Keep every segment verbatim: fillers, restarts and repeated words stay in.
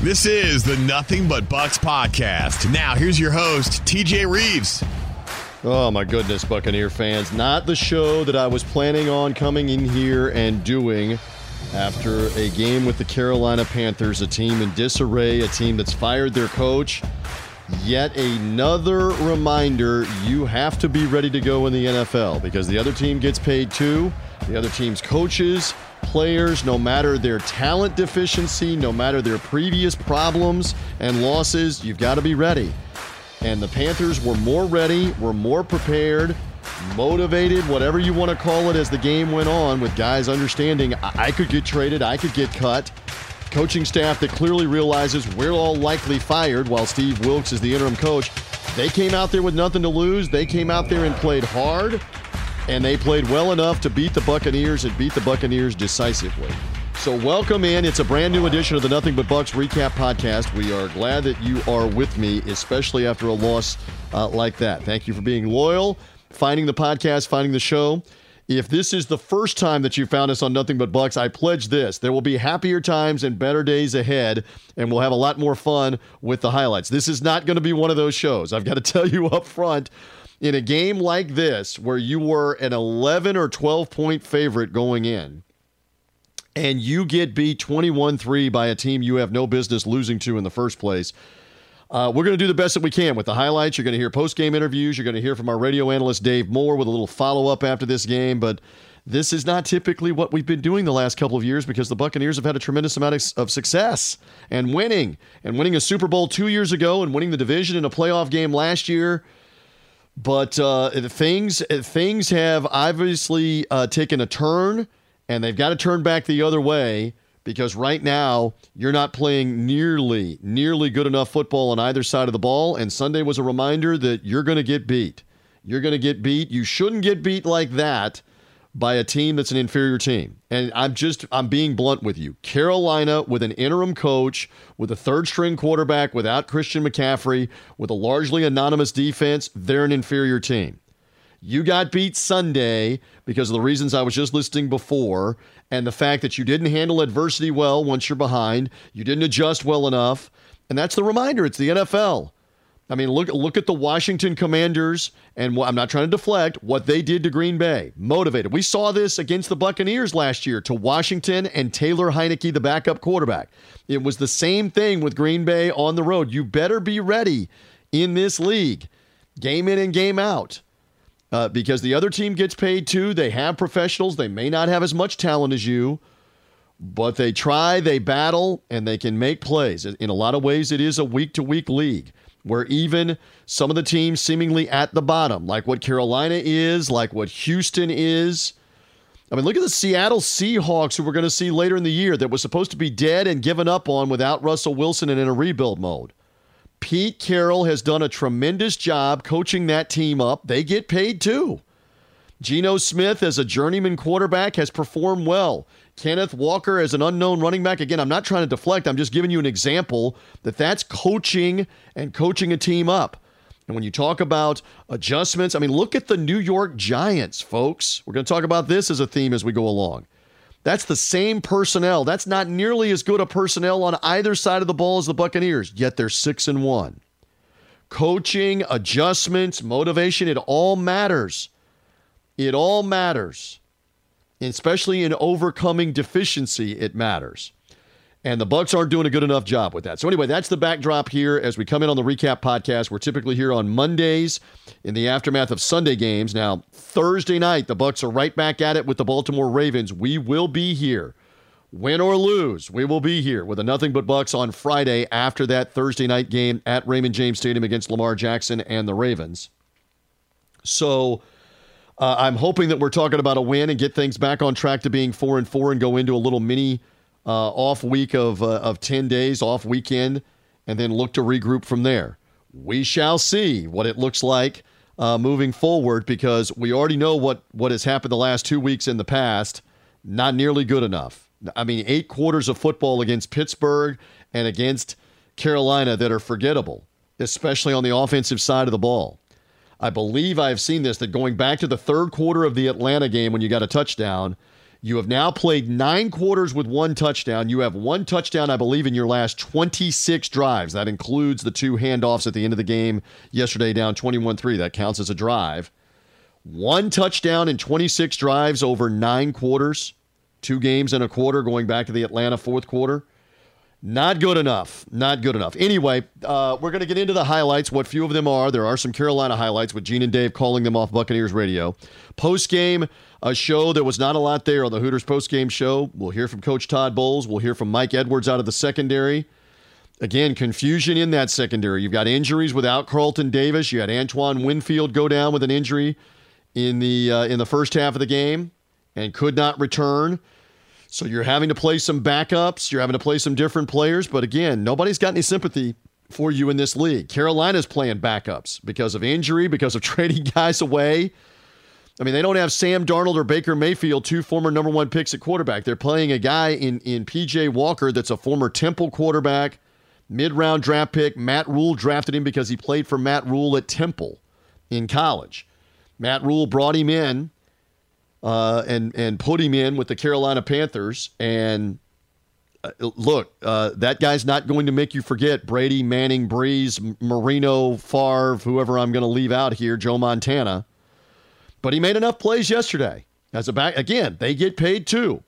This is the Nothing But Bucs podcast. Now, here's your host, T J Reeves. Oh, my goodness, Buccaneer fans. Not the show that I was planning on coming in here and doing after a game with the Carolina Panthers, a team in disarray, a team that's fired their coach. Yet another reminder, you have to be ready to go in the N F L because the other team gets paid too. The other team's coaches, players, no matter their talent deficiency, no matter their previous problems and losses, you've got to be ready. And the Panthers were more ready, were more prepared, motivated, whatever you want to call it, as the game went on, with guys understanding I could get traded, I could get cut. Coaching staff that clearly realizes we're all likely fired while Steve Wilkes is the interim coach. They came out there with nothing to lose. They came out there and played hard. And they played well enough to beat the Buccaneers and beat the Buccaneers decisively. So welcome in. It's a brand new edition of the Nothing But Bucs Recap Podcast. We are glad that you are with me, especially after a loss uh, like that. Thank you for being loyal, finding the podcast, finding the show. If this is the first time that you found us on Nothing But Bucs, I pledge this. There will be happier times and better days ahead, and we'll have a lot more fun with the highlights. This is not going to be one of those shows. I've got to tell you up front. In a game like this, where you were an eleven or twelve point favorite going in, and you get beat twenty-one three by a team you have no business losing to in the first place, uh, we're going to do the best that we can with the highlights. You're going to hear post-game interviews. You're going to hear from our radio analyst, Dave Moore, with a little follow-up after this game. But this is not typically what we've been doing the last couple of years because the Buccaneers have had a tremendous amount of success and winning, and winning a Super Bowl two years ago and winning the division in a playoff game last year. But uh, things things have obviously uh, taken a turn, and they've got to turn back the other way because right now you're not playing nearly, nearly good enough football on either side of the ball. And Sunday was a reminder that you're going to get beat. You're going to get beat. You shouldn't get beat like that by a team that's an inferior team. And I'm just, I'm being blunt with you. Carolina, with an interim coach, with a third-string quarterback, without Christian McCaffrey, with a largely anonymous defense, they're an inferior team. You got beat Sunday because of the reasons I was just listing before, and the fact that you didn't handle adversity well once you're behind, you didn't adjust well enough, and that's the reminder. It's the N F L. I mean, look look at the Washington Commanders, and wh- I'm not trying to deflect what they did to Green Bay. Motivated. We saw this against the Buccaneers last year to Washington and Taylor Heineke, the backup quarterback. It was the same thing with Green Bay on the road. You better be ready in this league, game in and game out, uh, because the other team gets paid too. They have professionals. They may not have as much talent as you, but they try, they battle, and they can make plays. In a lot of ways, it is a week-to-week league, where even some of the teams seemingly at the bottom, like what Carolina is, like what Houston is. I mean, look at the Seattle Seahawks, who we're going to see later in the year, that was supposed to be dead and given up on without Russell Wilson and in a rebuild mode. Pete Carroll has done a tremendous job coaching that team up. They get paid too. Geno Smith, as a journeyman quarterback, has performed well. Kenneth Walker, as an unknown running back. Again, I'm not trying to deflect. I'm just giving you an example that that's coaching and coaching a team up. And when you talk about adjustments, I mean, look at the New York Giants, folks. We're going to talk about this as a theme as we go along. That's the same personnel. That's not nearly as good a personnel on either side of the ball as the Buccaneers, yet they're six and one. Coaching, adjustments, motivation, it all matters. It all matters, especially in overcoming deficiency, it matters. And the Bucs aren't doing a good enough job with that. So anyway, that's the backdrop here as we come in on the Recap Podcast. We're typically here on Mondays in the aftermath of Sunday games. Now, Thursday night, the Bucs are right back at it with the Baltimore Ravens. We will be here. Win or lose, we will be here with a Nothing But Bucs on Friday after that Thursday night game at Raymond James Stadium against Lamar Jackson and the Ravens. So... Uh, I'm hoping that we're talking about a win and get things back on track to being four and four and go into a little mini uh, off week of uh, of ten days, off weekend, and then look to regroup from there. We shall see what it looks like uh, moving forward because we already know what, what has happened the last two weeks in the past. Not nearly good enough. I mean, eight quarters of football against Pittsburgh and against Carolina that are forgettable, especially on the offensive side of the ball. I believe I've seen this, that going back to the third quarter of the Atlanta game when you got a touchdown, You have now played nine quarters with one touchdown. You have one touchdown, I believe, in your last twenty-six drives. That includes the two handoffs at the end of the game yesterday down twenty-one three. That counts as a drive. One touchdown in twenty-six drives over nine quarters. Two games and a quarter going back to the Atlanta fourth quarter. Not good enough. Not good enough. Anyway, uh, we're going to get into the highlights, what few of them are. There are some Carolina highlights with Gene and Dave calling them off Buccaneers radio. Post-game, a show. There was not a lot there on the Hooters post-game show. We'll hear from Coach Todd Bowles. We'll hear from Mike Edwards out of the secondary. Again, confusion in that secondary. You've got injuries without Carlton Davis. You had Antoine Winfield go down with an injury in the uh, in the first half of the game and could not return. So you're having to play some backups. You're having to play some different players. But again, nobody's got any sympathy for you in this league. Carolina's playing backups because of injury, because of trading guys away. I mean, they don't have Sam Darnold or Baker Mayfield, two former number one picks at quarterback. They're playing a guy in, in P J. Walker that's a former Temple quarterback, mid-round draft pick. Matt Rhule drafted him because he played for Matt Rhule at Temple in college. Matt Rhule brought him in. Uh, and and put him in with the Carolina Panthers. And uh, look, uh, that guy's not going to make you forget Brady, Manning, Breeze, Marino, Favre, whoever I'm going to leave out here, Joe Montana. But he made enough plays yesterday. As a back, again, they get paid too.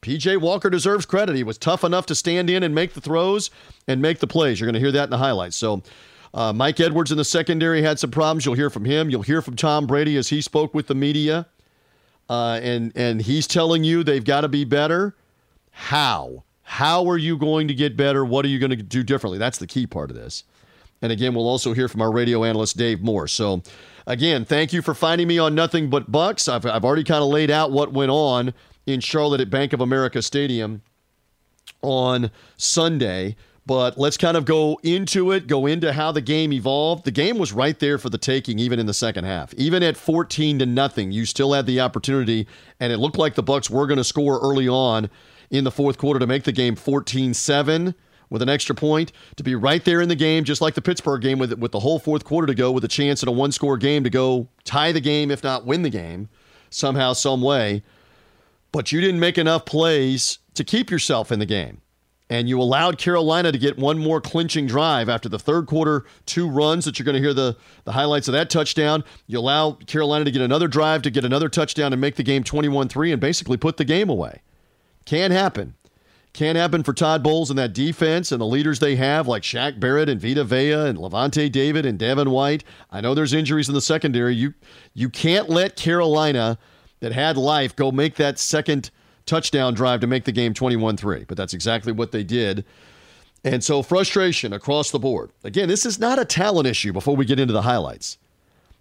P J. Walker deserves credit. He was tough enough to stand in and make the throws and make the plays. You're going to hear that in the highlights. So uh, Mike Edwards in the secondary had some problems. You'll hear from him. You'll hear from Tom Brady as he spoke with the media. Uh, and and he's telling you they've got to be better. How? How are you going to get better? What are you going to do differently? That's the key part of this. And again, we'll also hear from our radio analyst, Dave Moore. So again, thank you for finding me on Nothing But Bucs. I've, I've already kind of laid out what went on in Charlotte at Bank of America Stadium on Sunday. But let's kind of go into it, go into how the game evolved. The game was right there for the taking, even in the second half. Even at fourteen to nothing, you still had the opportunity, and it looked like the Bucs were going to score early on in the fourth quarter to make the game fourteen seven with an extra point, to be right there in the game, just like the Pittsburgh game with, with the whole fourth quarter to go, with a chance at a one-score game to go tie the game, if not win the game, somehow, some way. But you didn't make enough plays to keep yourself in the game. And you allowed Carolina to get one more clinching drive after the third quarter, two runs that you're going to hear the, the highlights of that touchdown. You allow Carolina to get another drive, to get another touchdown, and make the game twenty-one three and basically put the game away. Can happen. Can happen for Todd Bowles and that defense and the leaders they have, like Shaq Barrett and Vita Vea and Lavonte David and Devin White. I know there's injuries in the secondary. You, you can't let Carolina, that had life, go make that second touchdown drive to make the game twenty-one three, but that's exactly what they did. And so frustration across the board. Again, this is not a talent issue before we get into the highlights.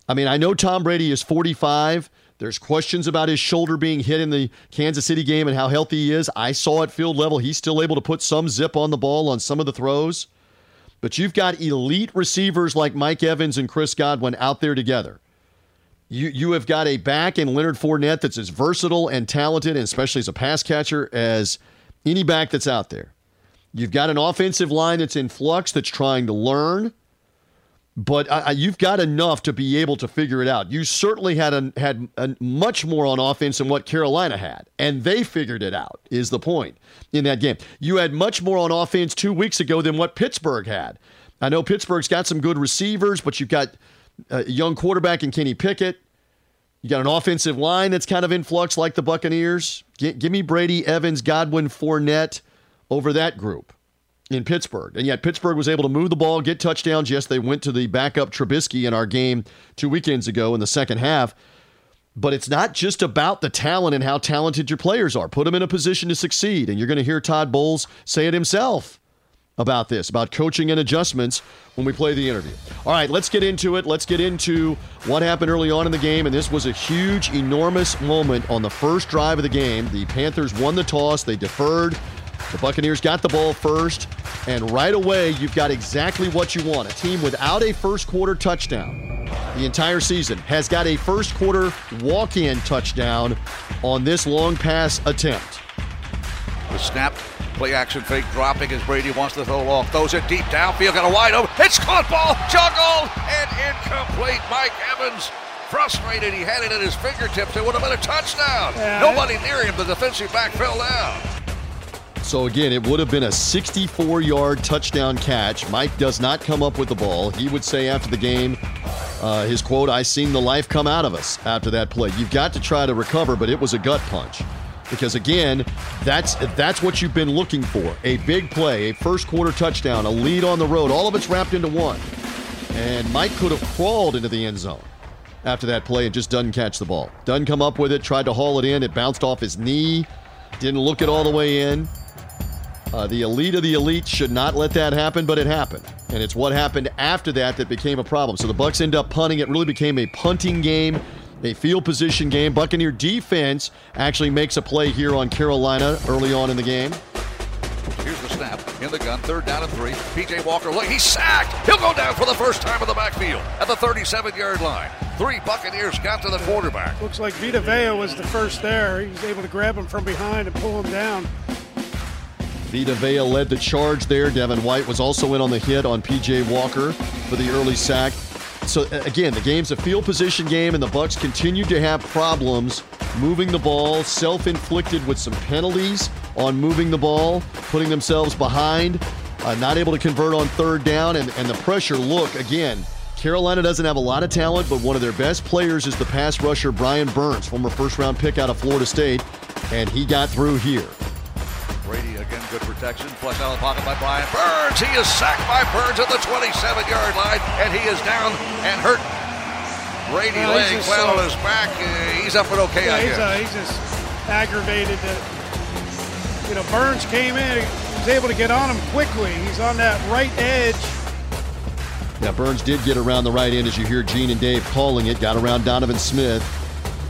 I mean, I know Tom Brady is forty-five. There's questions about his shoulder being hit in the Kansas City game and how healthy he is. I saw at field level he's still able to put some zip on the ball on some of the throws. But you've got elite receivers like Mike Evans and Chris Godwin out there together. You you have got a back in Leonard Fournette that's as versatile and talented, and especially as a pass catcher, as any back that's out there. You've got an offensive line that's in flux, that's trying to learn, but I, I, you've got enough to be able to figure it out. You certainly had a, had a, much more on offense than what Carolina had, and they figured it out, is the point in that game. You had much more on offense two weeks ago than what Pittsburgh had. I know Pittsburgh's got some good receivers, but you've got a young quarterback in Kenny Pickett. You got an offensive line that's kind of in flux like the Buccaneers. G- give me Brady, Evans, Godwin, Fournette over that group in Pittsburgh. And yet Pittsburgh was able to move the ball, get touchdowns. Yes, they went to the backup Trubisky in our game two weekends ago in the second half. But it's not just about the talent and how talented your players are. Put them in a position to succeed. And you're going to hear Todd Bowles say it himself about this, about coaching and adjustments when we play the interview. All right, let's get into it. Let's get into what happened early on in the game, and this was a huge, enormous moment on the first drive of the game. The Panthers won the toss. They deferred. The Buccaneers got the ball first, and right away you've got exactly what you want. A team without a first-quarter touchdown the entire season has got a first-quarter walk-in touchdown on this long pass attempt. The snap. Play action fake, dropping as Brady wants to throw long. Throws it deep downfield, got a wide open. It's caught ball, juggled, and incomplete. Mike Evans frustrated. He had it at his fingertips. It would have been a touchdown. Yeah, Nobody I... near him. The defensive back fell down. So, again, it would have been a sixty-four yard touchdown catch. Mike does not come up with the ball. He would say after the game, uh, his quote, "I seen the life come out of us after that play." You've got to try to recover, but it was a gut punch. Because, again, that's that's what you've been looking for. A big play, a first-quarter touchdown, a lead on the road. All of it's wrapped into one. And Mike could have crawled into the end zone after that play and just doesn't catch the ball. Doesn't come up with it, tried to haul it in. It bounced off his knee, didn't look it all the way in. Uh, the elite of the elite should not let that happen, but it happened. And it's what happened after that that became a problem. So the Bucs end up punting. It really became a punting game, a field position game. Buccaneer defense actually makes a play here on Carolina early on in the game. Here's the snap in the gun, third down and three. P J. Walker, look, he's sacked. He'll go down for the first time in the backfield at the thirty-seven yard line. Three Buccaneers got to the quarterback. Looks like Vita Vea was the first there. He was able to grab him from behind and pull him down. Vita Vea led the charge there. Devin White was also in on the hit on P J. Walker for the early sack. So, again, the game's a field position game, and the Bucs continued to have problems moving the ball, self-inflicted with some penalties on moving the ball, putting themselves behind, uh, not able to convert on third down, and, and the pressure. Look, again, Carolina doesn't have a lot of talent, but one of their best players is the pass rusher Brian Burns, former first-round pick out of Florida State, and he got through here. Brady again, good protection. Flush out of the pocket by Brian Burns. He is sacked by Burns at the twenty-seven yard line, and he is down and hurt. Brady no, laying flat so, on his back. Uh, he's up and okay, yeah, I he's, guess. Uh, he's just aggravated that, you know, Burns came in, he was able to get on him quickly. He's on that right edge. Now, Burns did get around the right end, as you hear Gene and Dave calling it, got around Donovan Smith.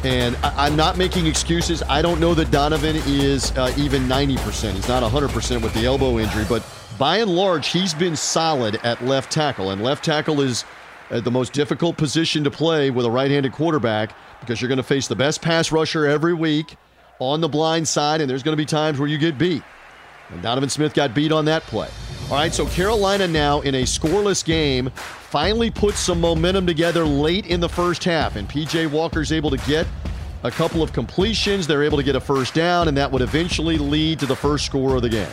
And I'm not making excuses. I don't know that Donovan is uh, even ninety percent. He's not one hundred percent with the elbow injury. But by and large, he's been solid at left tackle. And left tackle is uh, the most difficult position to play with a right-handed quarterback, because you're going to face the best pass rusher every week on the blind side, and there's going to be times where you get beat. And Donovan Smith got beat on that play. All right, so Carolina now in a scoreless game finally puts some momentum together late in the first half, and P J. Walker's able to get a couple of completions. They're able to get a first down, and that would eventually lead to the first score of the game.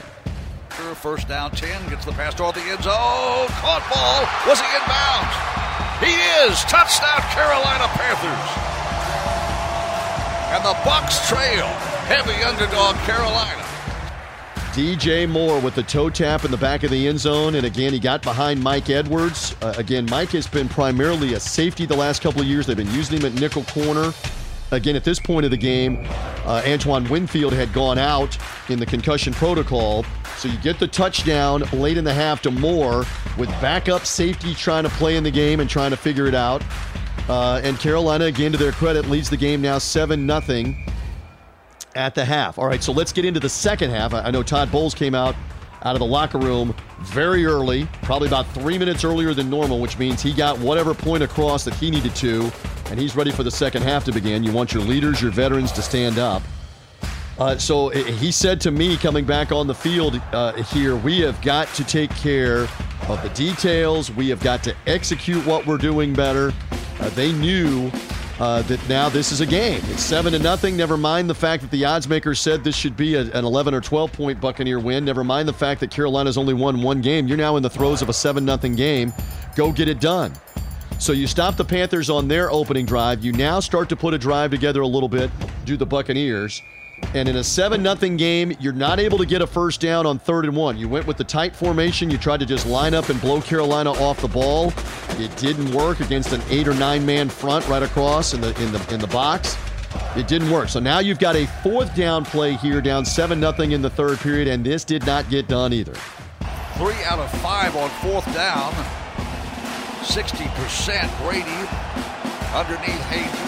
First down, ten, gets the pass toward the end zone. Caught ball. Was he inbounds? He is. Touchdown, Carolina Panthers. And the Bucs trail. Heavy underdog Carolina. D J. Moore with the toe tap in the back of the end zone. And again, he got behind Mike Edwards. Uh, again, Mike has been primarily a safety the last couple of years. They've been using him at nickel corner. Again, at this point of the game, uh, Antoine Winfield had gone out in the concussion protocol. So you get the touchdown late in the half to Moore with backup safety trying to play in the game and trying to figure it out. Uh, and Carolina, again, to their credit, leads the game now seven nothing. At the half. All right, so let's get into the second half. I know Todd Bowles came out out of the locker room very early, probably about three minutes earlier than normal, which means he got whatever point across that he needed to, and he's ready for the second half to begin. You want your leaders, your veterans to stand up. Uh, so he said to me coming back on the field uh, here, we have got to take care of the details. We have got to execute what we're doing better. Uh, they knew Uh, that now this is a game. It's seven to nothing. Never mind the fact that the odds makers said this should be a, an eleven or twelve point Buccaneer win. Never mind the fact that Carolina's only won one game. You're now in the throes of a seven nothing game. Go get it done. So you stop the Panthers on their opening drive. You now start to put a drive together a little bit. Do the Buccaneers. And in a seven nothing game, you're not able to get a first down on third and one. You went with the tight formation. You tried to just line up and blow Carolina off the ball. It didn't work against an eight or nine man front right across in the in the in the box. It didn't work. So now you've got a fourth down play here, down seven nothing in the third period, and this did not get done either. Three out of five on fourth down. Sixty percent Brady underneath Hayden.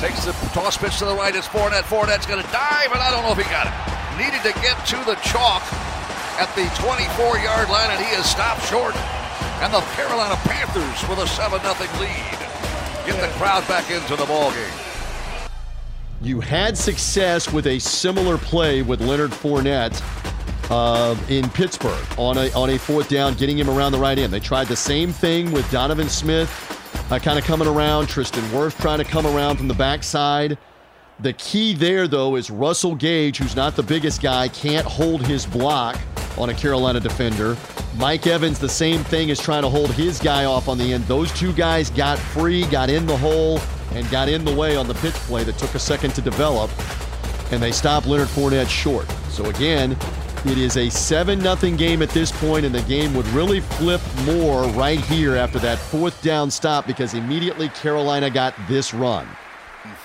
Takes the toss pitch to the right. It's Fournette. Fournette's going to dive, and I don't know if he got it. Needed to get to the chalk at the twenty-four yard line, and he is stopped short. And the Carolina Panthers with a seven nothing lead. Get the crowd back into the ballgame. You had success with a similar play with Leonard Fournette uh, in Pittsburgh on a, on a fourth down, getting him around the right end. They tried the same thing with Donovan Smith uh, kind of coming around. Tristan Wirth trying to come around from the backside. The key there, though, is Russell Gage, who's not the biggest guy, can't hold his block on a Carolina defender. Mike Evans, the same thing, is trying to hold his guy off on the end. Those two guys got free, got in the hole, and got in the way on the pitch play that took a second to develop, and they stopped Leonard Fournette short. So again, it is a seven nothing game at this point, and the game would really flip more right here after that fourth down stop, because immediately Carolina got this run.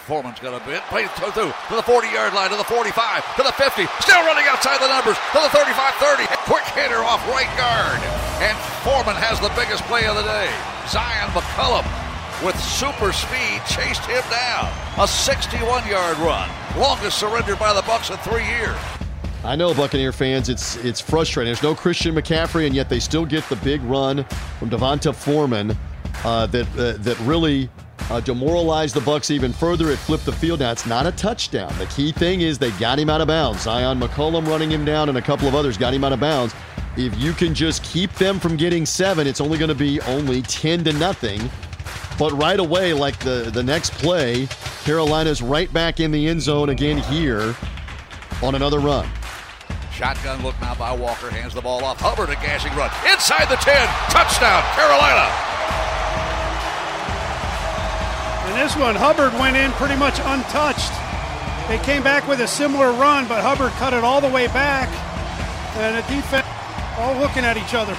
Foreman's got a bit, plays through to the forty-yard line, to the forty-five, to the fifty, still running outside the numbers, to the thirty-five thirty. Quick hitter off right guard, and Foreman has the biggest play of the day. Zyon McCollum, with super speed, chased him down. A sixty-one-yard run, longest surrendered by the Bucs in three years. I know, Buccaneer fans, it's it's frustrating. There's no Christian McCaffrey, and yet they still get the big run from Devonta Foreman uh, that uh, that really... Uh, demoralized the Bucs even further. It flipped the field. Now, it's not a touchdown. The key thing is they got him out of bounds. Zyon McCollum running him down, and a couple of others got him out of bounds. If you can just keep them from getting seven, it's only going to be only ten to nothing. But right away, like the, the next play, Carolina's right back in the end zone again here on another run. Shotgun look now by Walker. Hands the ball off. Hubbard, a gashing run. Inside the ten. Touchdown, Carolina. And this one, Hubbard went in pretty much untouched. They came back with a similar run, but Hubbard cut it all the way back. And the defense all looking at each other.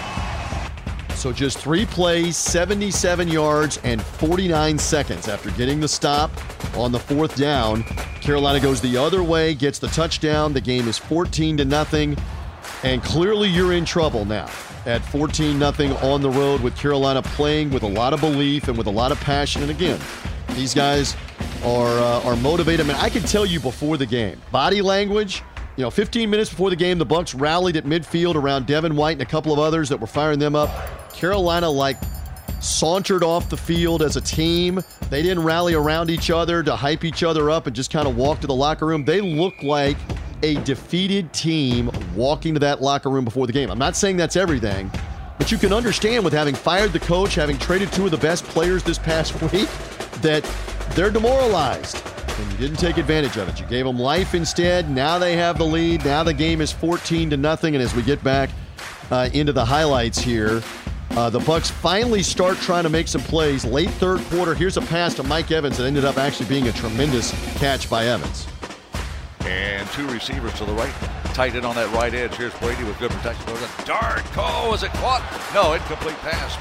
So just three plays, seventy-seven yards, and forty-nine seconds after getting the stop on the fourth down. Carolina goes the other way, gets the touchdown. The game is fourteen to nothing. And clearly you're in trouble now at fourteen nothing on the road, with Carolina playing with a lot of belief and with a lot of passion. And again, these guys are uh, are motivated. I mean, I can tell you before the game, body language, you know, fifteen minutes before the game, the Bucs rallied at midfield around Devin White and a couple of others that were firing them up. Carolina, like, sauntered off the field as a team. They didn't rally around each other to hype each other up and just kind of walk to the locker room. They look like a defeated team walking to that locker room before the game. I'm not saying that's everything, but you can understand, with having fired the coach, having traded two of the best players this past week, that they're demoralized, and you didn't take advantage of it. You gave them life instead. Now they have the lead. Now the game is fourteen to nothing. And as we get back uh, into the highlights here, uh, the Bucs finally start trying to make some plays. Late third quarter, here's a pass to Mike Evans that ended up actually being a tremendous catch by Evans. And two receivers to the right, tight end on that right edge. Here's Brady with good protection. Darn call. Was it caught? No, incomplete pass.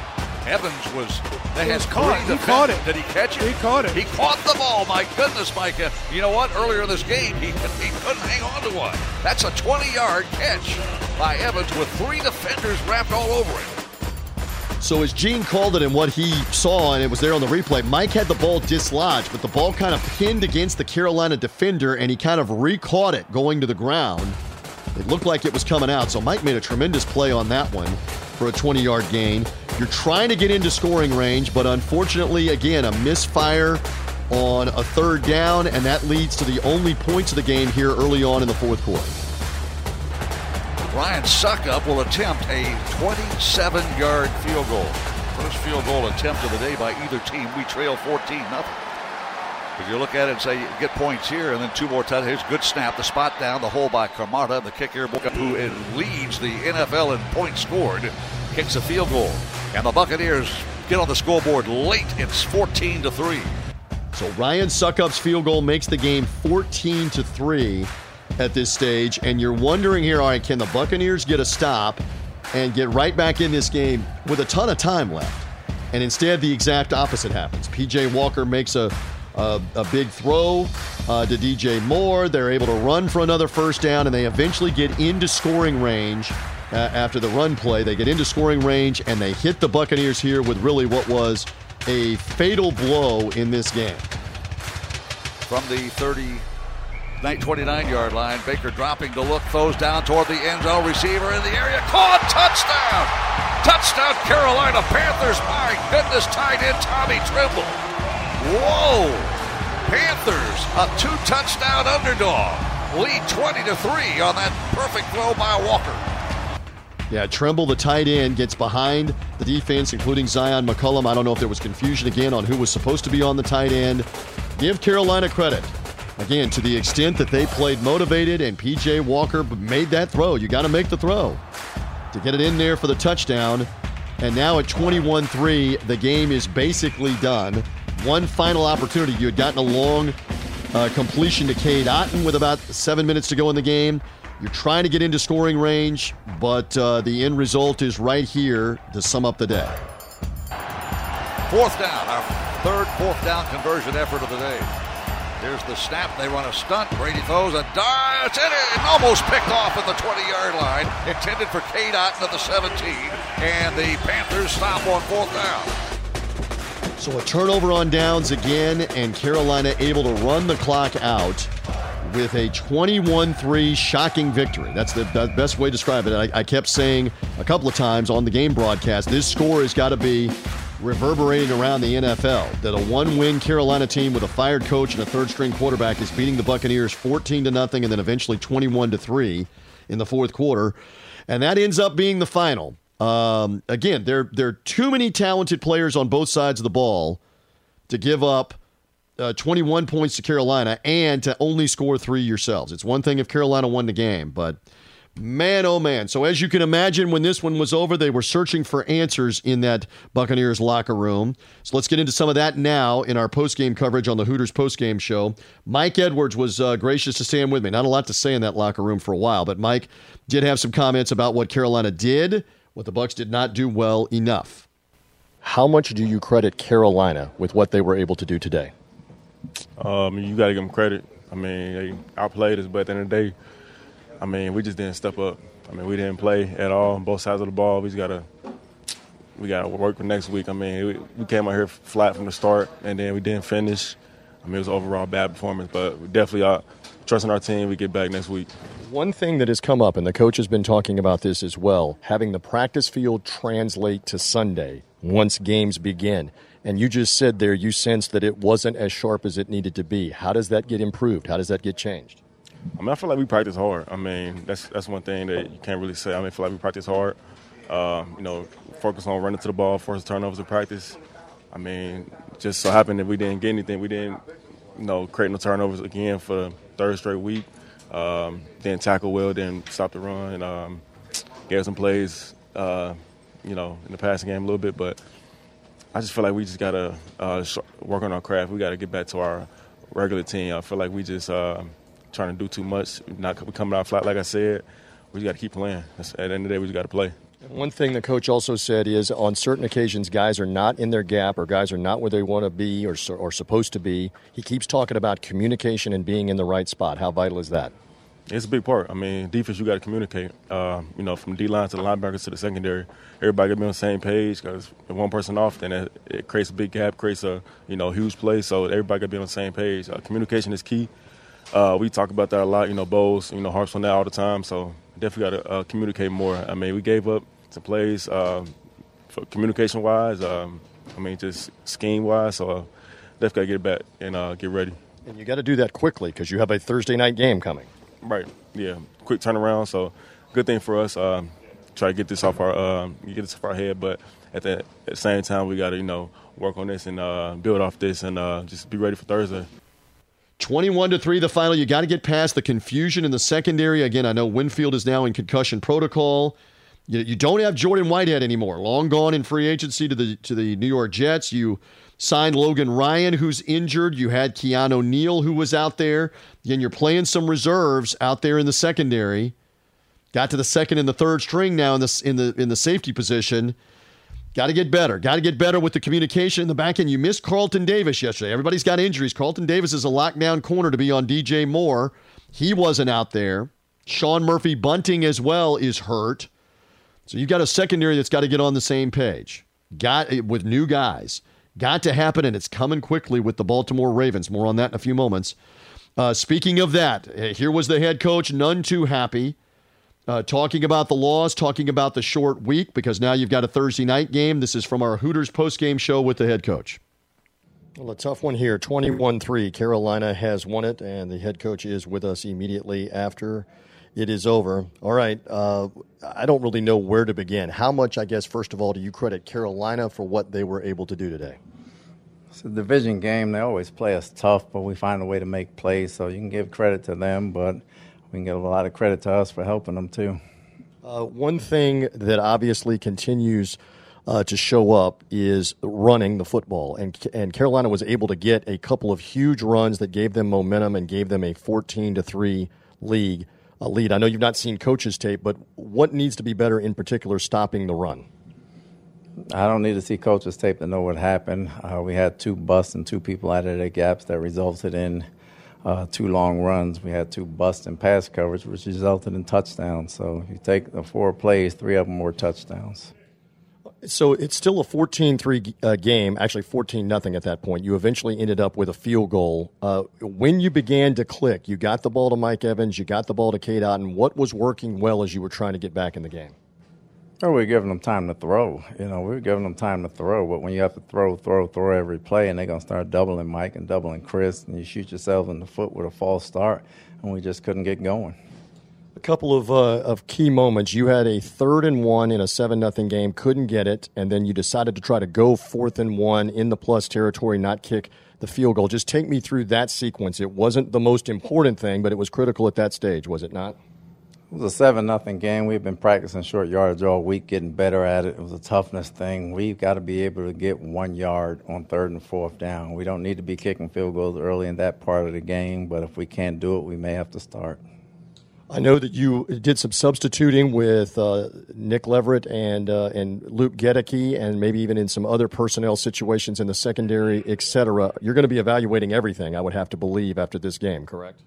Evans was, that has caught. He caught it. Did he catch it? He caught it. He caught the ball. My goodness, Mike. You know what? Earlier in this game, he, he couldn't hang on to one. That's a twenty-yard catch by Evans with three defenders wrapped all over it. So as Gene called it and what he saw, and it was there on the replay, Mike had the ball dislodged, but the ball kind of pinned against the Carolina defender, and he kind of re-caught it going to the ground. It looked like it was coming out, so Mike made a tremendous play on that one for a twenty-yard gain. You're trying to get into scoring range, but unfortunately, again, a misfire on a third down, and that leads to the only points of the game here early on in the fourth quarter. Ryan Suckup will attempt a twenty-seven-yard field goal. First field goal attempt of the day by either team. We trail fourteen nothing. If you look at it and say, you get points here, and then two more touchdowns. Here's a good snap. The spot down, the hole by Kamara. The kicker, who leads the N F L in points scored, kicks a field goal. And the Buccaneers get on the scoreboard late. It's fourteen to three. So Ryan Suckup's field goal makes the game fourteen to three. At this stage, and you're wondering here, all right, can the Buccaneers get a stop and get right back in this game with a ton of time left? And instead, the exact opposite happens. P J. Walker makes a a, a big throw uh, to D J. Moore. They're able to run for another first down, and they eventually get into scoring range uh, after the run play. They get into scoring range, and they hit the Buccaneers here with really what was a fatal blow in this game. From the thirty. twenty-nine-yard line. Baker dropping to look, throws down toward the end zone. Receiver in the area. Caught! Touchdown! Touchdown, Carolina Panthers. My goodness, tight end Tommy Tremble. Whoa! Panthers, a two-touchdown underdog. Lead twenty to three on that perfect throw by Walker. Yeah, Tremble, the tight end, gets behind the defense, including Zyon McCollum. I don't know if there was confusion again on who was supposed to be on the tight end. Give Carolina credit. Again, to the extent that they played motivated and P J. Walker made that throw. You got to make the throw to get it in there for the touchdown. And now at twenty-one three, the game is basically done. One final opportunity. You had gotten a long uh, completion to Cade Otton with about seven minutes to go in the game. You're trying to get into scoring range, but uh, the end result is right here to sum up the day. Fourth down, our third fourth down conversion effort of the day. Here's the snap. They run a stunt. Brady throws a dive. It's in it. And almost picked off at the twenty-yard line. Intended for Cade Otton at the seventeen. And the Panthers stop on fourth down. So a turnover on downs again, and Carolina able to run the clock out with a twenty-one three shocking victory. That's the best way to describe it. I, I kept saying a couple of times on the game broadcast, this score has got to be reverberating around the N F L, that a one-win Carolina team with a fired coach and a third-string quarterback is beating the Buccaneers fourteen to nothing and then eventually twenty-one to three in the fourth quarter. And that ends up being the final. Um, again, there, there are too many talented players on both sides of the ball to give up uh, twenty-one points to Carolina and to only score three yourselves. It's one thing if Carolina won the game, but man, oh man. So as you can imagine, when this one was over, they were searching for answers in that Buccaneers locker room. So let's get into some of that now in our post-game coverage on the Hooters post-game show. Mike Edwards was uh, gracious to stand with me. Not a lot to say in that locker room for a while, but Mike did have some comments about what Carolina did, what the Bucs did not do well enough. How much do you credit Carolina with what they were able to do today? Um, you got to give them credit. I mean, they outplayed us, but at the end of the day, I mean, we just didn't step up. I mean, we didn't play at all on both sides of the ball. We just got to we gotta work for next week. I mean, we, we came out here flat from the start, and then we didn't finish. I mean, it was an overall bad performance, but we definitely are trusting our team. We get back next week. One thing that has come up, and the coach has been talking about this as well, having the practice field translate to Sunday once games begin. And you just said there you sensed that it wasn't as sharp as it needed to be. How does that get improved? How does that get changed? I mean, I feel like we practice hard. I mean, that's that's one thing that you can't really say. I mean, I feel like we practice hard. Uh, you know, focus on running to the ball, force turnovers in practice. I mean, just so happened that we didn't get anything. We didn't, you know, create no turnovers again for the third straight week. Um, didn't tackle well, didn't stop the run. And, um, gave some plays, uh, you know, in the passing game a little bit. But I just feel like we just got to uh, work on our craft. We got to get back to our regular team. I feel like we just uh, – trying to do too much. Not we coming out flat, like I said. We just got to keep playing. At the end of the day, we just got to play. One thing the coach also said is on certain occasions, guys are not in their gap or guys are not where they want to be or or supposed to be. He keeps talking about communication and being in the right spot. How vital is that? It's a big part. I mean, defense, you got to communicate. Uh, you know, from D-line to the linebackers to the secondary, everybody got to be on the same page because if one person off, then it, it creates a big gap, creates a, you know, huge play. So everybody got to be on the same page. Uh, communication is key. Uh, we talk about that a lot, you know, Bowles, you know, harps on that all the time. So definitely got to uh, communicate more. I mean, we gave up some plays uh, for communication-wise. Um, I mean, just scheme-wise. So uh, definitely got to get back and uh, get ready. And you got to do that quickly because you have a Thursday night game coming. Right. Yeah. Quick turnaround. So good thing for us. Uh, try to get this off our uh, get this off our head, but at the, at the same time, we got to you know work on this and uh, build off this and uh, just be ready for Thursday. twenty-one to three the final. You got to get past the confusion in the secondary. Again, I know Winfield is now in concussion protocol. You, you don't have Jordan Whitehead anymore. Long gone in free agency to the to the New York Jets. You signed Logan Ryan, who's injured. You had Keanu Neal, who was out there. Again, you're playing some reserves out there in the secondary. Got to the second and the third string now in the in the in the safety position. Got to get better. Got to get better with the communication in the back end. You missed Carlton Davis yesterday. Everybody's got injuries. Carlton Davis is a lockdown corner to be on D J Moore. He wasn't out there. Sean Murphy Bunting as well is hurt. So you've got a secondary that's got to get on the same page. Got with new guys. Got to happen, and it's coming quickly with the Baltimore Ravens. More on that in a few moments. Uh, speaking of that, here was the head coach, none too happy. Uh, talking about the loss, talking about the short week, because now you've got a Thursday night game. This is from our Hooters postgame show with the head coach. Well, a tough one here. twenty-one three Carolina has won it, and the head coach is with us immediately after. It is over. All right. Uh, I don't really know where to begin. How much, I guess, first of all, do you credit Carolina for what they were able to do today? It's a division game. They always play us tough, but we find a way to make plays. So you can give credit to them, but we can give a lot of credit to us for helping them too. Uh, one thing that obviously continues uh, to show up is running the football. And, and Carolina was able to get a couple of huge runs that gave them momentum and gave them a fourteen to three league. A lead. I know you've not seen coaches tape, but what needs to be better in particular stopping the run? I don't need to see coaches tape to know what happened. Uh, we had two busts and two people out of their gaps that resulted in uh, two long runs. We had two busts and pass coverage, which resulted in touchdowns. So if you take the four plays, three of them were touchdowns. So it's still a fourteen three uh, game, actually fourteen nothing at that point. You eventually ended up with a field goal. Uh, when you began to click, you got the ball to Mike Evans, you got the ball to Cade Otton. What was working well as you were trying to get back in the game? Well, we were giving them time to throw. You know, we were giving them time to throw. But when you have to throw, throw, throw every play, and they're going to start doubling Mike and doubling Chris, and you shoot yourself in the foot with a false start, and we just couldn't get going. A couple of uh, of key moments. You had a third and one in a seven nothing game, couldn't get it, and then you decided to try to go fourth and one in the plus territory, not kick the field goal. Just take me through that sequence. It wasn't the most important thing, but it was critical at that stage, was it not? It was a seven nothing game. We've been practicing short yardage all week, getting better at it. It was a toughness thing. We've got to be able to get one yard on third and fourth down. We don't need to be kicking field goals early in that part of the game, but if we can't do it, we may have to start. I know that you did some substituting with uh, Nick Leverett and uh, and Luke Gedeke, and maybe even in some other personnel situations in the secondary, et cetera. You're going to be evaluating everything, I would have to believe, after this game, correct?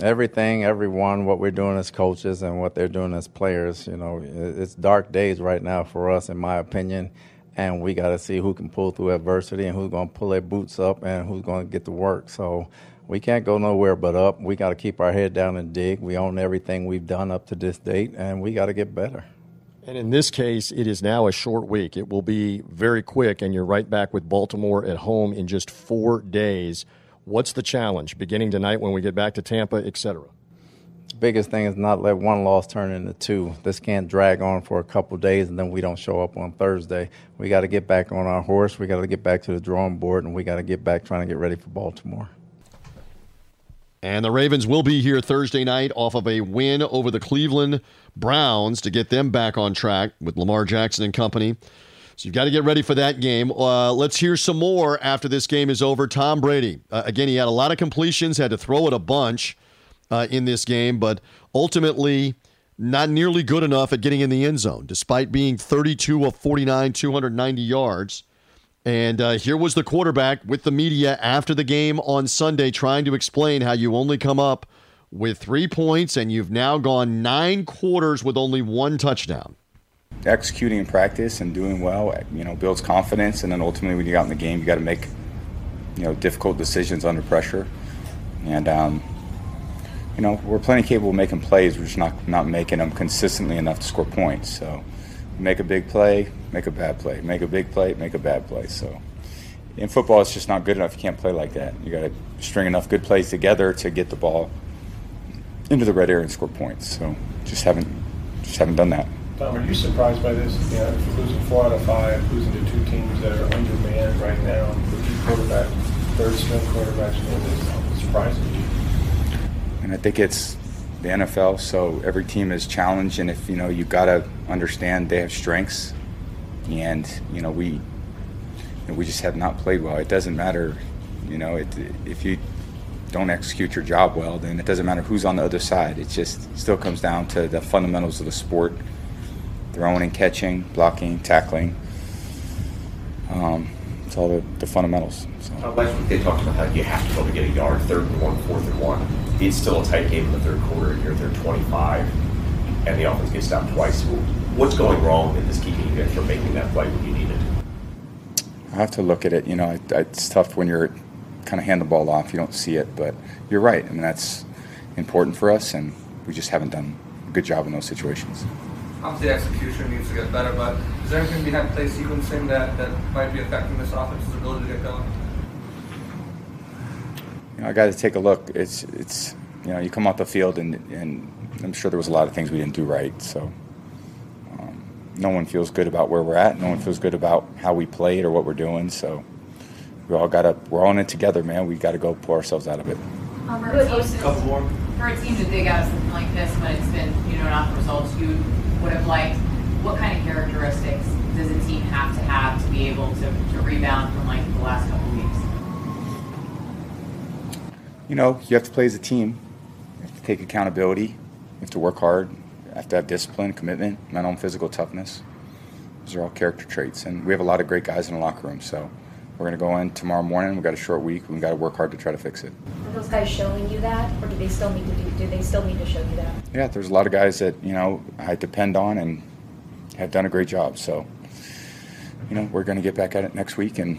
Everything, everyone, what we're doing as coaches and what they're doing as players. You know, it's dark days right now for us, in my opinion, and we got to see who can pull through adversity and who's going to pull their boots up and who's going to get to work. So we can't go nowhere but up. We got to keep our head down and dig. We own everything we've done up to this date, and we got to get better. And in this case, it is now a short week. It will be very quick, and you're right back with Baltimore at home in just four days. What's the challenge beginning tonight when we get back to Tampa, et cetera? The biggest thing is not let one loss turn into two. This can't drag on for a couple days, and then we don't show up on Thursday. We got to get back on our horse. We got to get back to the drawing board, and we got to get back trying to get ready for Baltimore. And the Ravens will be here Thursday night off of a win over the Cleveland Browns to get them back on track with Lamar Jackson and company. So you've got to get ready for that game. Uh, let's hear some more after this game is over. Tom Brady, uh, again, he had a lot of completions, had to throw it a bunch uh, in this game, but ultimately not nearly good enough at getting in the end zone, despite being thirty-two of forty-nine, two hundred ninety yards. And uh, here was the quarterback with the media after the game on Sunday trying to explain how you only come up with three points and you've now gone nine quarters with only one touchdown. Executing in practice and doing well, you know, builds confidence. And then ultimately when you get out in the game, you got to make, you know, difficult decisions under pressure. And, um, you know, we're plenty capable of making plays. We're just not, not making them consistently enough to score points. So make a big play, make a bad play, make a big play, make a bad play. So in football, it's just not good enough. You can't play like that. You got to string enough good plays together to get the ball into the red area and score points. So just haven't just haven't done that. Tom, are you surprised by this? Yeah, losing four out of five, losing to two teams that are under man right now, the two quarterback, third string quarterbacks, is surprising you? And I think it's the N F L, so every team is challenged, and if you know, you gotta understand they have strengths, and you know we, you know, we just have not played well. It doesn't matter, you know, it, if you don't execute your job well, then it doesn't matter who's on the other side. It just still comes down to the fundamentals of the sport: throwing and catching, blocking, tackling. Um, it's all the, the fundamentals. So. Last week they talked about how you have to be able to get a yard, third and one, fourth and one. It's still a tight game in the third quarter, and you're there twenty-five, and the offense gets stopped twice. What's going wrong in this key game that you're making that play when you need it? I have to look at it. You know, it's tough when you're kind of hand the ball off. You don't see it, but you're right. I mean, that's important for us, and we just haven't done a good job in those situations. Obviously, execution needs to get better, but is there anything behind play sequencing that, that might be affecting this offense's ability to get going? You know, I got to take a look. It's it's you know, you come off the field, and and I'm sure there was a lot of things we didn't do right. So um, no one feels good about where we're at. No one feels good about how we played or what we're doing. So we all got up. We're all in it together, man. We got to go pull ourselves out of it. Um, for, a team, couple more. For a team to dig out something like this when it's been, you know, not the results you would have liked, what kind of characteristics does a team have to have to be able to, to rebound from like the last couple of weeks? You know, you have to play as a team. You have to take accountability. You have to work hard. You have to have discipline, commitment, mental and physical toughness. Those are all character traits. And we have a lot of great guys in the locker room, so we're going to go in tomorrow morning. We've got a short week. We've got to work hard to try to fix it. Are those guys showing you that, or do they still need to do, do they still need to show you that? Yeah, there's a lot of guys that, you know, I depend on and have done a great job. So, you know, we're going to get back at it next week and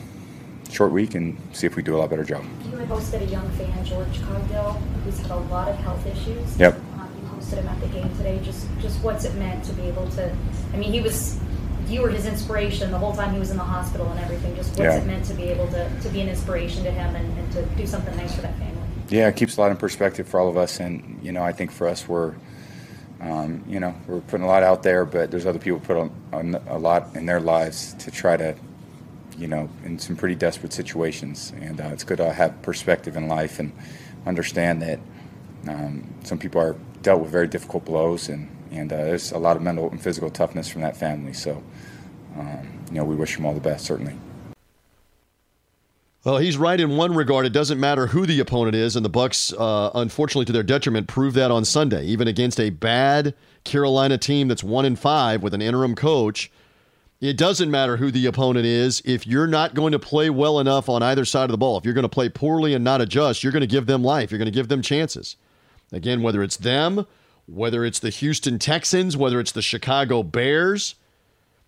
short week and see if we do a lot better job. You had hosted a young fan, George Cogdill, who's had a lot of health issues. Yep. Um, you hosted him at the game today. Just, just what's it meant to be able to – I mean, he was – you were his inspiration the whole time he was in the hospital and everything. Just what's yeah. it meant to be able to, to be an inspiration to him and, and to do something nice for that family? Yeah, it keeps a lot in perspective for all of us. And, you know, I think for us, we're, um, you know, we're putting a lot out there, but there's other people put on, on a lot in their lives to try to, you know, in some pretty desperate situations. And uh, it's good to have perspective in life and understand that um, some people are dealt with very difficult blows, and And uh, there's a lot of mental and physical toughness from that family. So, um, you know, we wish him all the best, certainly. Well, he's right in one regard. It doesn't matter who the opponent is, and the Bucs, uh, unfortunately, to their detriment, proved that on Sunday. Even against a bad Carolina team that's one and five with an interim coach, it doesn't matter who the opponent is. If you're not going to play well enough on either side of the ball, if you're going to play poorly and not adjust, you're going to give them life. You're going to give them chances. Again, whether it's them, whether it's the Houston Texans, whether it's the Chicago Bears,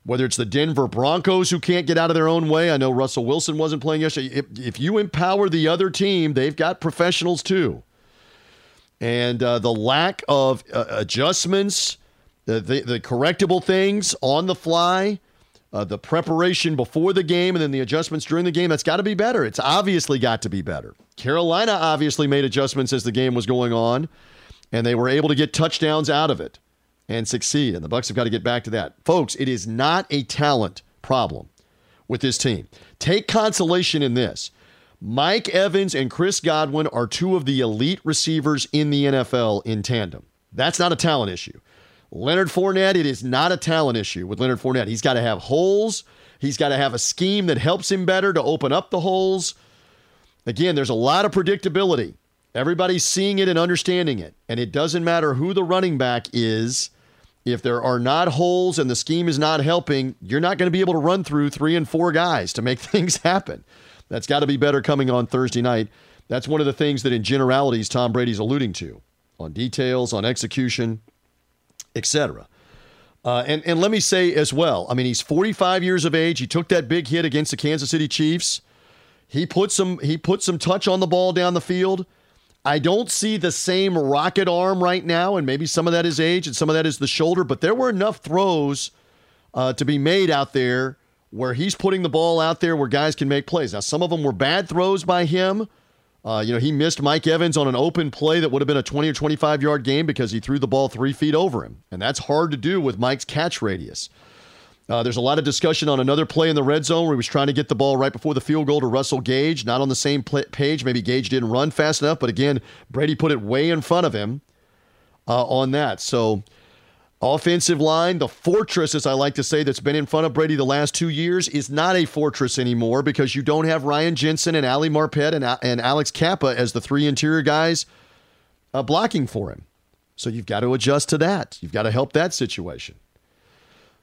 whether it's the Denver Broncos who can't get out of their own way. I know Russell Wilson wasn't playing yesterday. If, if you empower the other team, they've got professionals too. And uh, the lack of uh, adjustments, the, the, the correctable things on the fly, uh, the preparation before the game, and then the adjustments during the game, that's got to be better. It's obviously got to be better. Carolina obviously made adjustments as the game was going on, and they were able to get touchdowns out of it and succeed. And the Bucs have got to get back to that. Folks, it is not a talent problem with this team. Take consolation in this. Mike Evans and Chris Godwin are two of the elite receivers in the N F L in tandem. That's not a talent issue. Leonard Fournette, it is not a talent issue with Leonard Fournette. He's got to have holes. He's got to have a scheme that helps him better to open up the holes. Again, there's a lot of predictability. Everybody's seeing it and understanding it. And it doesn't matter who the running back is. If there are not holes and the scheme is not helping, you're not going to be able to run through three and four guys to make things happen. That's got to be better coming on Thursday night. That's one of the things that in generalities Tom Brady's alluding to, on details, on execution, et cetera. Uh, and, and let me say as well, I mean, he's forty-five years of age. He took that big hit against the Kansas City Chiefs. He put some, he put some touch on the ball down the field. I don't see the same rocket arm right now, and maybe some of that is age and some of that is the shoulder, but there were enough throws uh, to be made out there where he's putting the ball out there where guys can make plays. Now, some of them were bad throws by him. Uh, you know, he missed Mike Evans on an open play that would have been a twenty or twenty-five-yard game because he threw the ball three feet over him, and that's hard to do with Mike's catch radius. Uh, there's a lot of discussion on another play in the red zone where he was trying to get the ball right before the field goal to Russell Gage. Not on the same play- page. Maybe Gage didn't run fast enough, but again, Brady put it way in front of him uh, on that. So offensive line, the fortress, as I like to say, that's been in front of Brady the last two years is not a fortress anymore because you don't have Ryan Jensen and Ali Marpet and, and Alex Kappa as the three interior guys uh, blocking for him. So you've got to adjust to that. You've got to help that situation.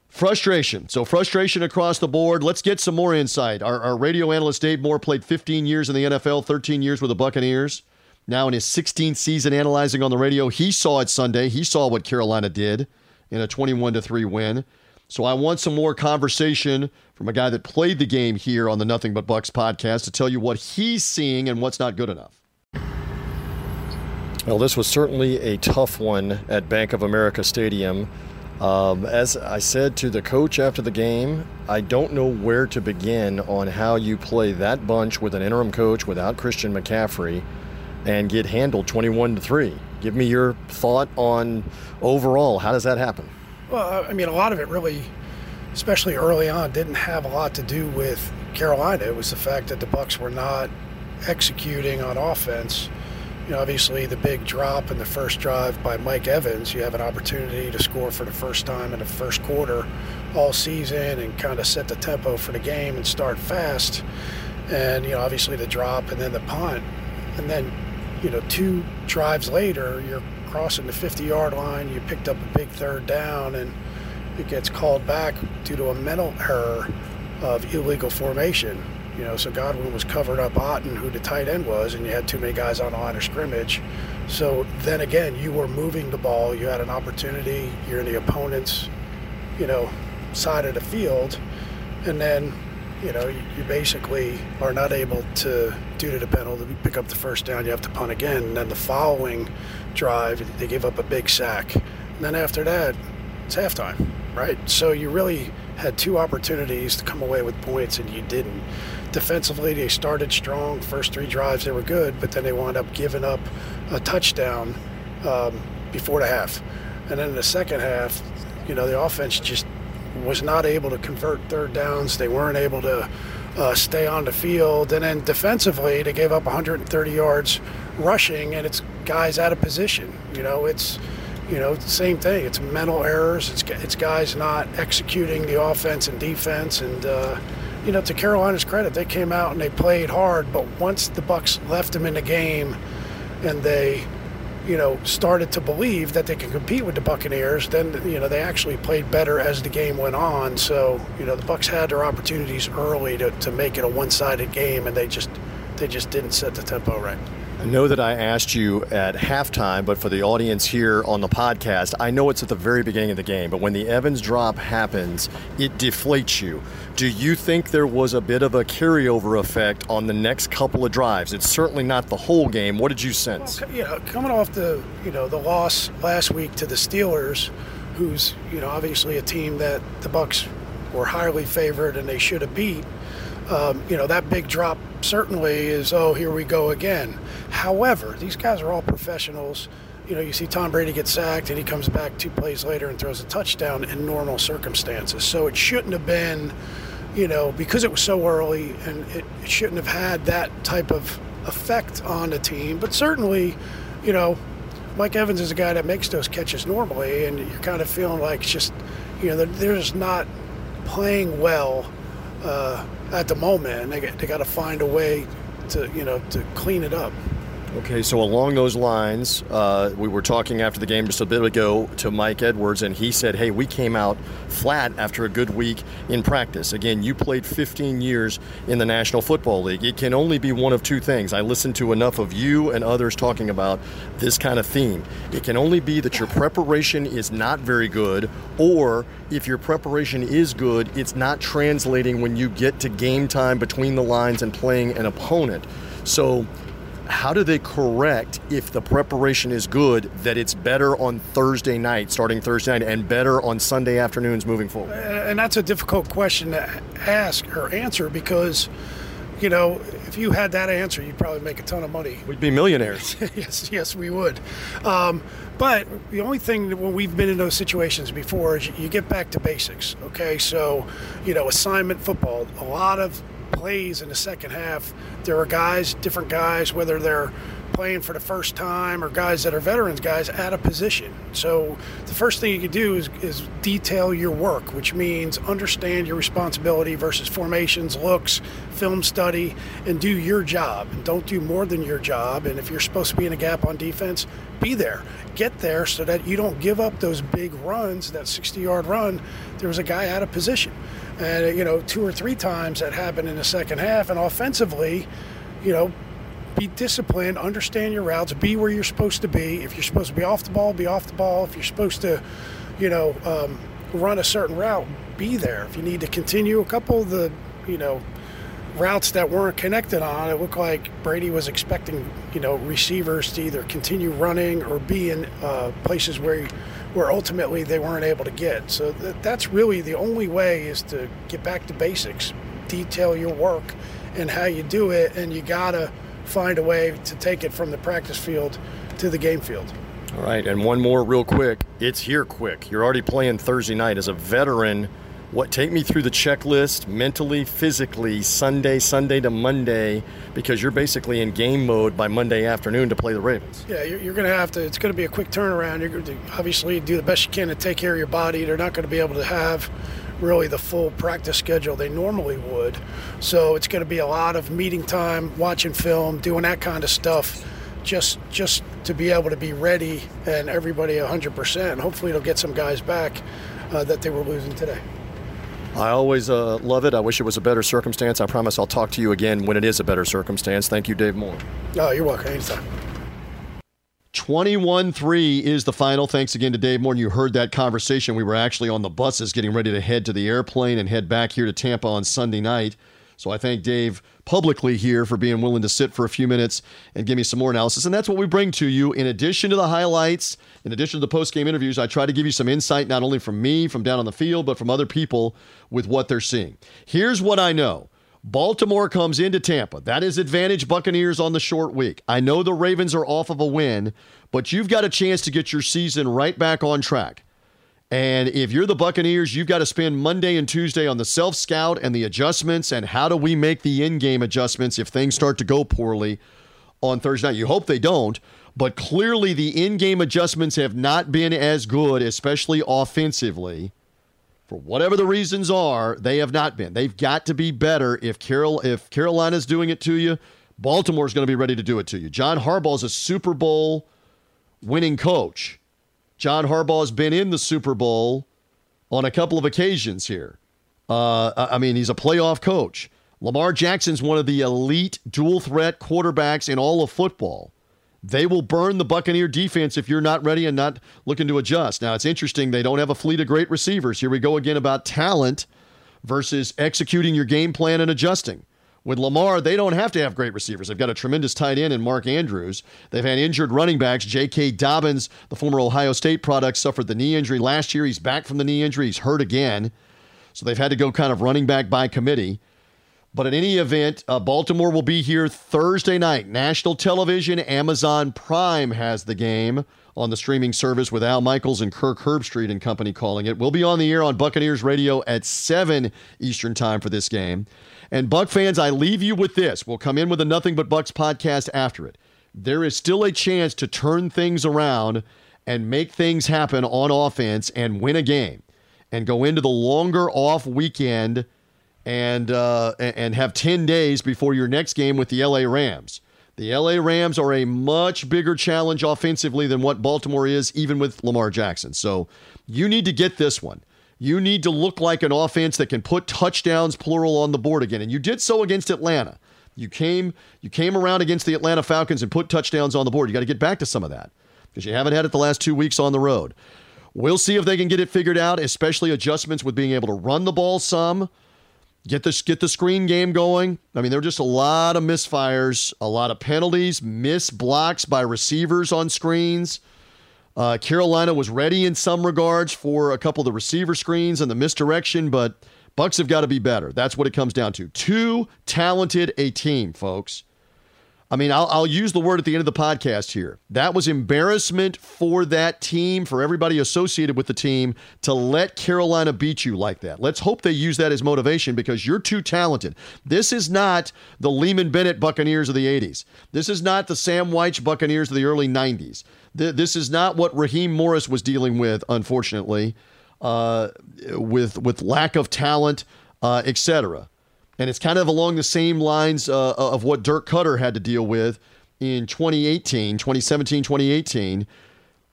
Frustration. So frustration across the board. Let's get some more insight. Our, our radio analyst Dave Moore played fifteen years in the N F L, thirteen years with the Buccaneers. Now in his sixteenth season analyzing on the radio, he saw it Sunday. He saw what Carolina did in a twenty-one to three win. So I want some more conversation from a guy that played the game here on the Nothing But Bucs podcast to tell you what he's seeing and what's not good enough. Well, this was certainly a tough one at Bank of America Stadium. Um, as I said to the coach after the game, I don't know where to begin on how you play that bunch with an interim coach without Christian McCaffrey and get handled twenty-one to three. give me your thought on overall, how does that happen? Well, I mean, a lot of it really, especially early on, didn't have a lot to do with Carolina. It was the fact that the Bucs were not executing on offense. You know, obviously the big drop in the first drive by Mike Evans, you have an opportunity to score for the first time in the first quarter all season and kind of set the tempo for the game and start fast. And, you know, obviously the drop and then the punt. And then, you know, two drives later, you're crossing the fifty-yard line, you picked up a big third down, and it gets called back due to a mental error of illegal formation. You know, so Godwin was covered up Otton, who the tight end was, and you had too many guys on the line of scrimmage. So then again, you were moving the ball. You had an opportunity. You're in the opponent's, you know, side of the field. And then, you know, you, you basically are not able to, due to the penalty, pick up the first down. You have to punt again. And then the following drive, they give up a big sack. And then after that, it's halftime, right? So you really had two opportunities to come away with points, and you didn't. Defensively, they started strong. First three drives, they were good, but then they wound up giving up a touchdown um, before the half. And then in the second half, you know, the offense just was not able to convert third downs. They weren't able to uh, stay on the field. And then defensively, they gave up one hundred thirty yards rushing, and it's guys out of position. You know, it's You know, same thing. It's mental errors. It's it's guys not executing the offense and defense. And, uh, you know, to Carolina's credit, they came out and they played hard. But once the Bucs left them in the game and they, you know, started to believe that they can compete with the Buccaneers, then, you know, they actually played better as the game went on. So, you know, the Bucs had their opportunities early to, to make it a one-sided game, and they just they just didn't set the tempo right. I know that I asked you at halftime, but for the audience here on the podcast, I know it's at the very beginning of the game, but when the Evans drop happens, it deflates you. Do you think there was a bit of a carryover effect on the next couple of drives? It's certainly not the whole game. What did you sense? Well, you know, coming off the, you know, the loss last week to the Steelers, who's, you know, obviously a team that the Bucs were highly favored and they should have beat, um, you know, that big drop certainly is, oh, here we go again. However, these guys are all professionals. You know, you see Tom Brady get sacked and he comes back two plays later and throws a touchdown in normal circumstances. So it shouldn't have been, you know, because it was so early, and it, it shouldn't have had that type of effect on the team. But certainly, you know, Mike Evans is a guy that makes those catches normally, and you're kind of feeling like it's just, you know, they're, they're just not playing well uh, at the moment. They, they got to find a way to, you know, to clean it up. Okay, so along those lines, uh, we were talking after the game just a bit ago to Mike Edwards, and he said, hey, we came out flat after a good week in practice. Again, you played fifteen years in the National Football League. It can only be one of two things. I listened to enough of you and others talking about this kind of theme. It can only be that your preparation is not very good, or if your preparation is good, it's not translating when you get to game time between the lines and playing an opponent. So how do they correct, if the preparation is good, that it's better on Thursday night, starting Thursday night, and better on Sunday afternoons moving forward? And that's a difficult question to ask or answer, because, you know, if you had that answer, you'd probably make a ton of money. We'd be millionaires. yes, yes, we would. Um, but the only thing that when we've been in those situations before is you get back to basics, okay? So, you know, assignment football, a lot of plays in the second half, there are guys, different guys, whether they're playing for the first time or guys that are veterans, guys out of position. So the first thing you can do is, is detail your work, which means understand your responsibility versus formations, looks, film study, and do your job. And don't do more than your job. And if you're supposed to be in a gap on defense, be there. Get there so that you don't give up those big runs, that sixty-yard run. There was a guy out of position. And, you know, two or three times that happened in the second half. And offensively, you know, be disciplined, understand your routes, be where you're supposed to be. If you're supposed to be off the ball, be off the ball. If you're supposed to, you know, um, run a certain route, be there. If you need to continue a couple of the, you know, routes that weren't connected on, it looked like Brady was expecting, you know, receivers to either continue running or be in uh, places where you, where ultimately they weren't able to get. So th- that's really the only way, is to get back to basics, detail your work and how you do it, and you got to find a way to take it from the practice field to the game field. All right, and one more real quick. It's here quick. You're already playing Thursday night. As a veteran, what take me through the checklist mentally, physically, Sunday, Sunday to Monday, because you're basically in game mode by Monday afternoon to play the Ravens. Yeah, you're, you're going to have to – it's going to be a quick turnaround. You're going to obviously do the best you can to take care of your body. They're not going to be able to have – really the full practice schedule they normally would. So it's going to be a lot of meeting time, watching film, doing that kind of stuff, just just to be able to be ready and everybody one hundred percent. Hopefully it'll get some guys back uh, that they were losing today. I always uh, love it. I wish it was a better circumstance. I promise I'll talk to you again when it is a better circumstance. Thank you, Dave Moore. Oh, you're welcome. Anytime. twenty-one three is the final. Thanks again to Dave Moore. And you heard that conversation. We were actually on the buses getting ready to head to the airplane and head back here to Tampa on Sunday night. So I thank Dave publicly here for being willing to sit for a few minutes and give me some more analysis. And that's what we bring to you. In addition to the highlights, in addition to the post-game interviews, I try to give you some insight, not only from me, from down on the field, but from other people with what they're seeing. Here's what I know. Baltimore comes into Tampa. That is advantage Buccaneers on the short week. I know the Ravens are off of a win, but you've got a chance to get your season right back on track. And if you're the Buccaneers, you've got to spend Monday and Tuesday on the self-scout and the adjustments and how do we make the in-game adjustments if things start to go poorly on Thursday night. You hope they don't, but clearly the in-game adjustments have not been as good, especially offensively. For whatever the reasons are, they have not been. They've got to be better. If Carol, if Carolina's doing it to you, Baltimore's going to be ready to do it to you. John Harbaugh's a Super Bowl winning coach. John Harbaugh's been in the Super Bowl on a couple of occasions here. Uh, I mean, he's a playoff coach. Lamar Jackson's one of the elite dual-threat quarterbacks in all of football. They will burn the Buccaneer defense if you're not ready and not looking to adjust. Now, it's interesting. They don't have a fleet of great receivers. Here we go again about talent versus executing your game plan and adjusting. With Lamar, they don't have to have great receivers. They've got a tremendous tight end in Mark Andrews. They've had injured running backs. J K. Dobbins, the former Ohio State product, suffered the knee injury last year. He's back from the knee injury. He's hurt again. So they've had to go kind of running back by committee. But in any event, uh, Baltimore will be here Thursday night. National television, Amazon Prime has the game on the streaming service with Al Michaels and Kirk Herbstreit and company calling it. We'll be on the air on Buccaneers Radio at seven Eastern time for this game. And Buc fans, I leave you with this. We'll come in with a Nothing But Bucs podcast after it. There is still a chance to turn things around and make things happen on offense and win a game and go into the longer off weekend and uh, and have ten days before your next game with the L A Rams. The L A Rams are a much bigger challenge offensively than what Baltimore is, even with Lamar Jackson. So you need to get this one. You need to look like an offense that can put touchdowns, plural, on the board again. And you did so against Atlanta. You came, you came around against the Atlanta Falcons and put touchdowns on the board. You got to get back to some of that because you haven't had it the last two weeks on the road. We'll see if they can get it figured out, especially adjustments with being able to run the ball some, Get the, get the screen game going. I mean, there were just a lot of misfires, a lot of penalties, missed blocks by receivers on screens. Uh, Carolina was ready in some regards for a couple of the receiver screens and the misdirection, but Bucs have got to be better. That's what it comes down to. Too talented a team, folks. I mean, I'll, I'll use the word at the end of the podcast here. That was embarrassment for that team, for everybody associated with the team, to let Carolina beat you like that. Let's hope they use that as motivation because you're too talented. This is not the Lehman Bennett Buccaneers of the eighties. This is not the Sam Weich Buccaneers of the early nineties. Th- this is not what Raheem Morris was dealing with, unfortunately, uh, with, with lack of talent, uh, et cetera. And it's kind of along the same lines uh, of what Dirk Cutter had to deal with in twenty eighteen, twenty seventeen, twenty eighteen,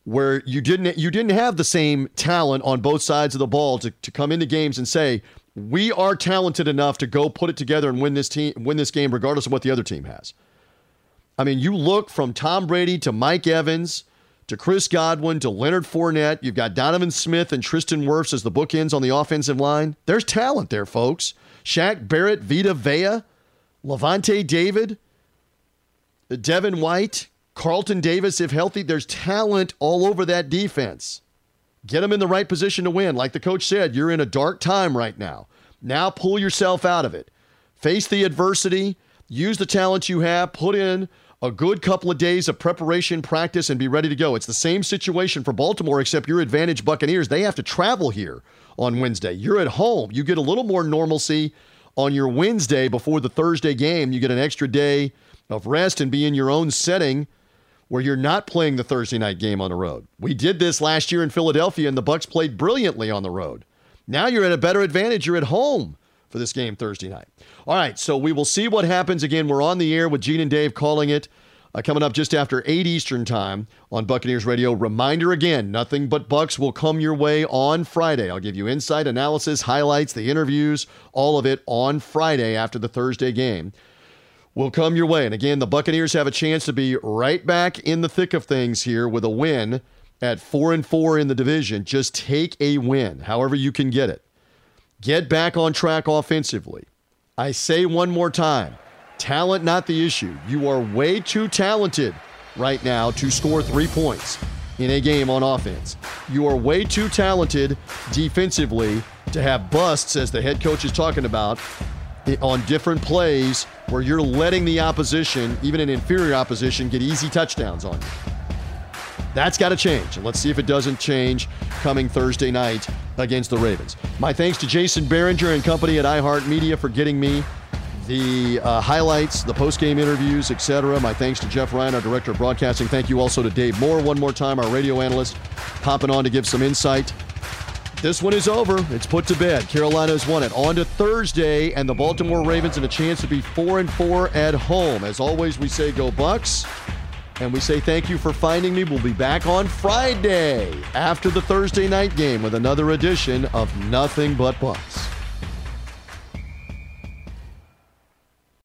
where you didn't you didn't have the same talent on both sides of the ball to, to come into games and say, we are talented enough to go put it together and win this team, win this game, regardless of what the other team has. I mean, you look from Tom Brady to Mike Evans to Chris Godwin to Leonard Fournette. You've got Donovan Smith and Tristan Wirfs as the bookends on the offensive line. There's talent there, folks. Shaq Barrett, Vita Vea, Lavonte David, Devin White, Carlton Davis, if healthy. There's talent all over that defense. Get them in the right position to win. Like the coach said, you're in a dark time right now. Now pull yourself out of it. Face the adversity. Use the talent you have. Put in a good couple of days of preparation, practice, and be ready to go. It's the same situation for Baltimore, except your advantage Buccaneers. They have to travel here on Wednesday. You're at home. You get a little more normalcy on your Wednesday before the Thursday game. You get an extra day of rest and be in your own setting where you're not playing the Thursday night game on the road. We did this last year in Philadelphia, and the Bucs played brilliantly on the road. Now you're at a better advantage. You're at home for this game Thursday night. All right, so we will see what happens. Again, we're on the air with Gene and Dave calling it uh, coming up just after eight Eastern time on Buccaneers Radio. Reminder again, Nothing But Bucs will come your way on Friday. I'll give you insight, analysis, highlights, the interviews, all of it on Friday after the Thursday game will come your way. And again, the Buccaneers have a chance to be right back in the thick of things here with a win at four and four in the division. Just take a win, however you can get it. Get back on track offensively. I say one more time, talent not the issue. You are way too talented right now to score three points in a game on offense. You are way too talented defensively to have busts, as the head coach is talking about, on different plays where you're letting the opposition, even an inferior opposition, get easy touchdowns on you. That's got to change, and let's see if it doesn't change coming Thursday night against the Ravens. My thanks to Jason Behringer and company at iHeartMedia for getting me the uh, highlights, the post-game interviews, et cetera. My thanks to Jeff Ryan, our director of broadcasting. Thank you also to Dave Moore one more time, our radio analyst, popping on to give some insight. This one is over. It's put to bed. Carolina's won it. On to Thursday, and the Baltimore Ravens have a chance to be four and four at home. As always, we say go Bucs. And we say thank you for finding me. We'll be back on Friday after the Thursday night game with another edition of Nothing But Bucs.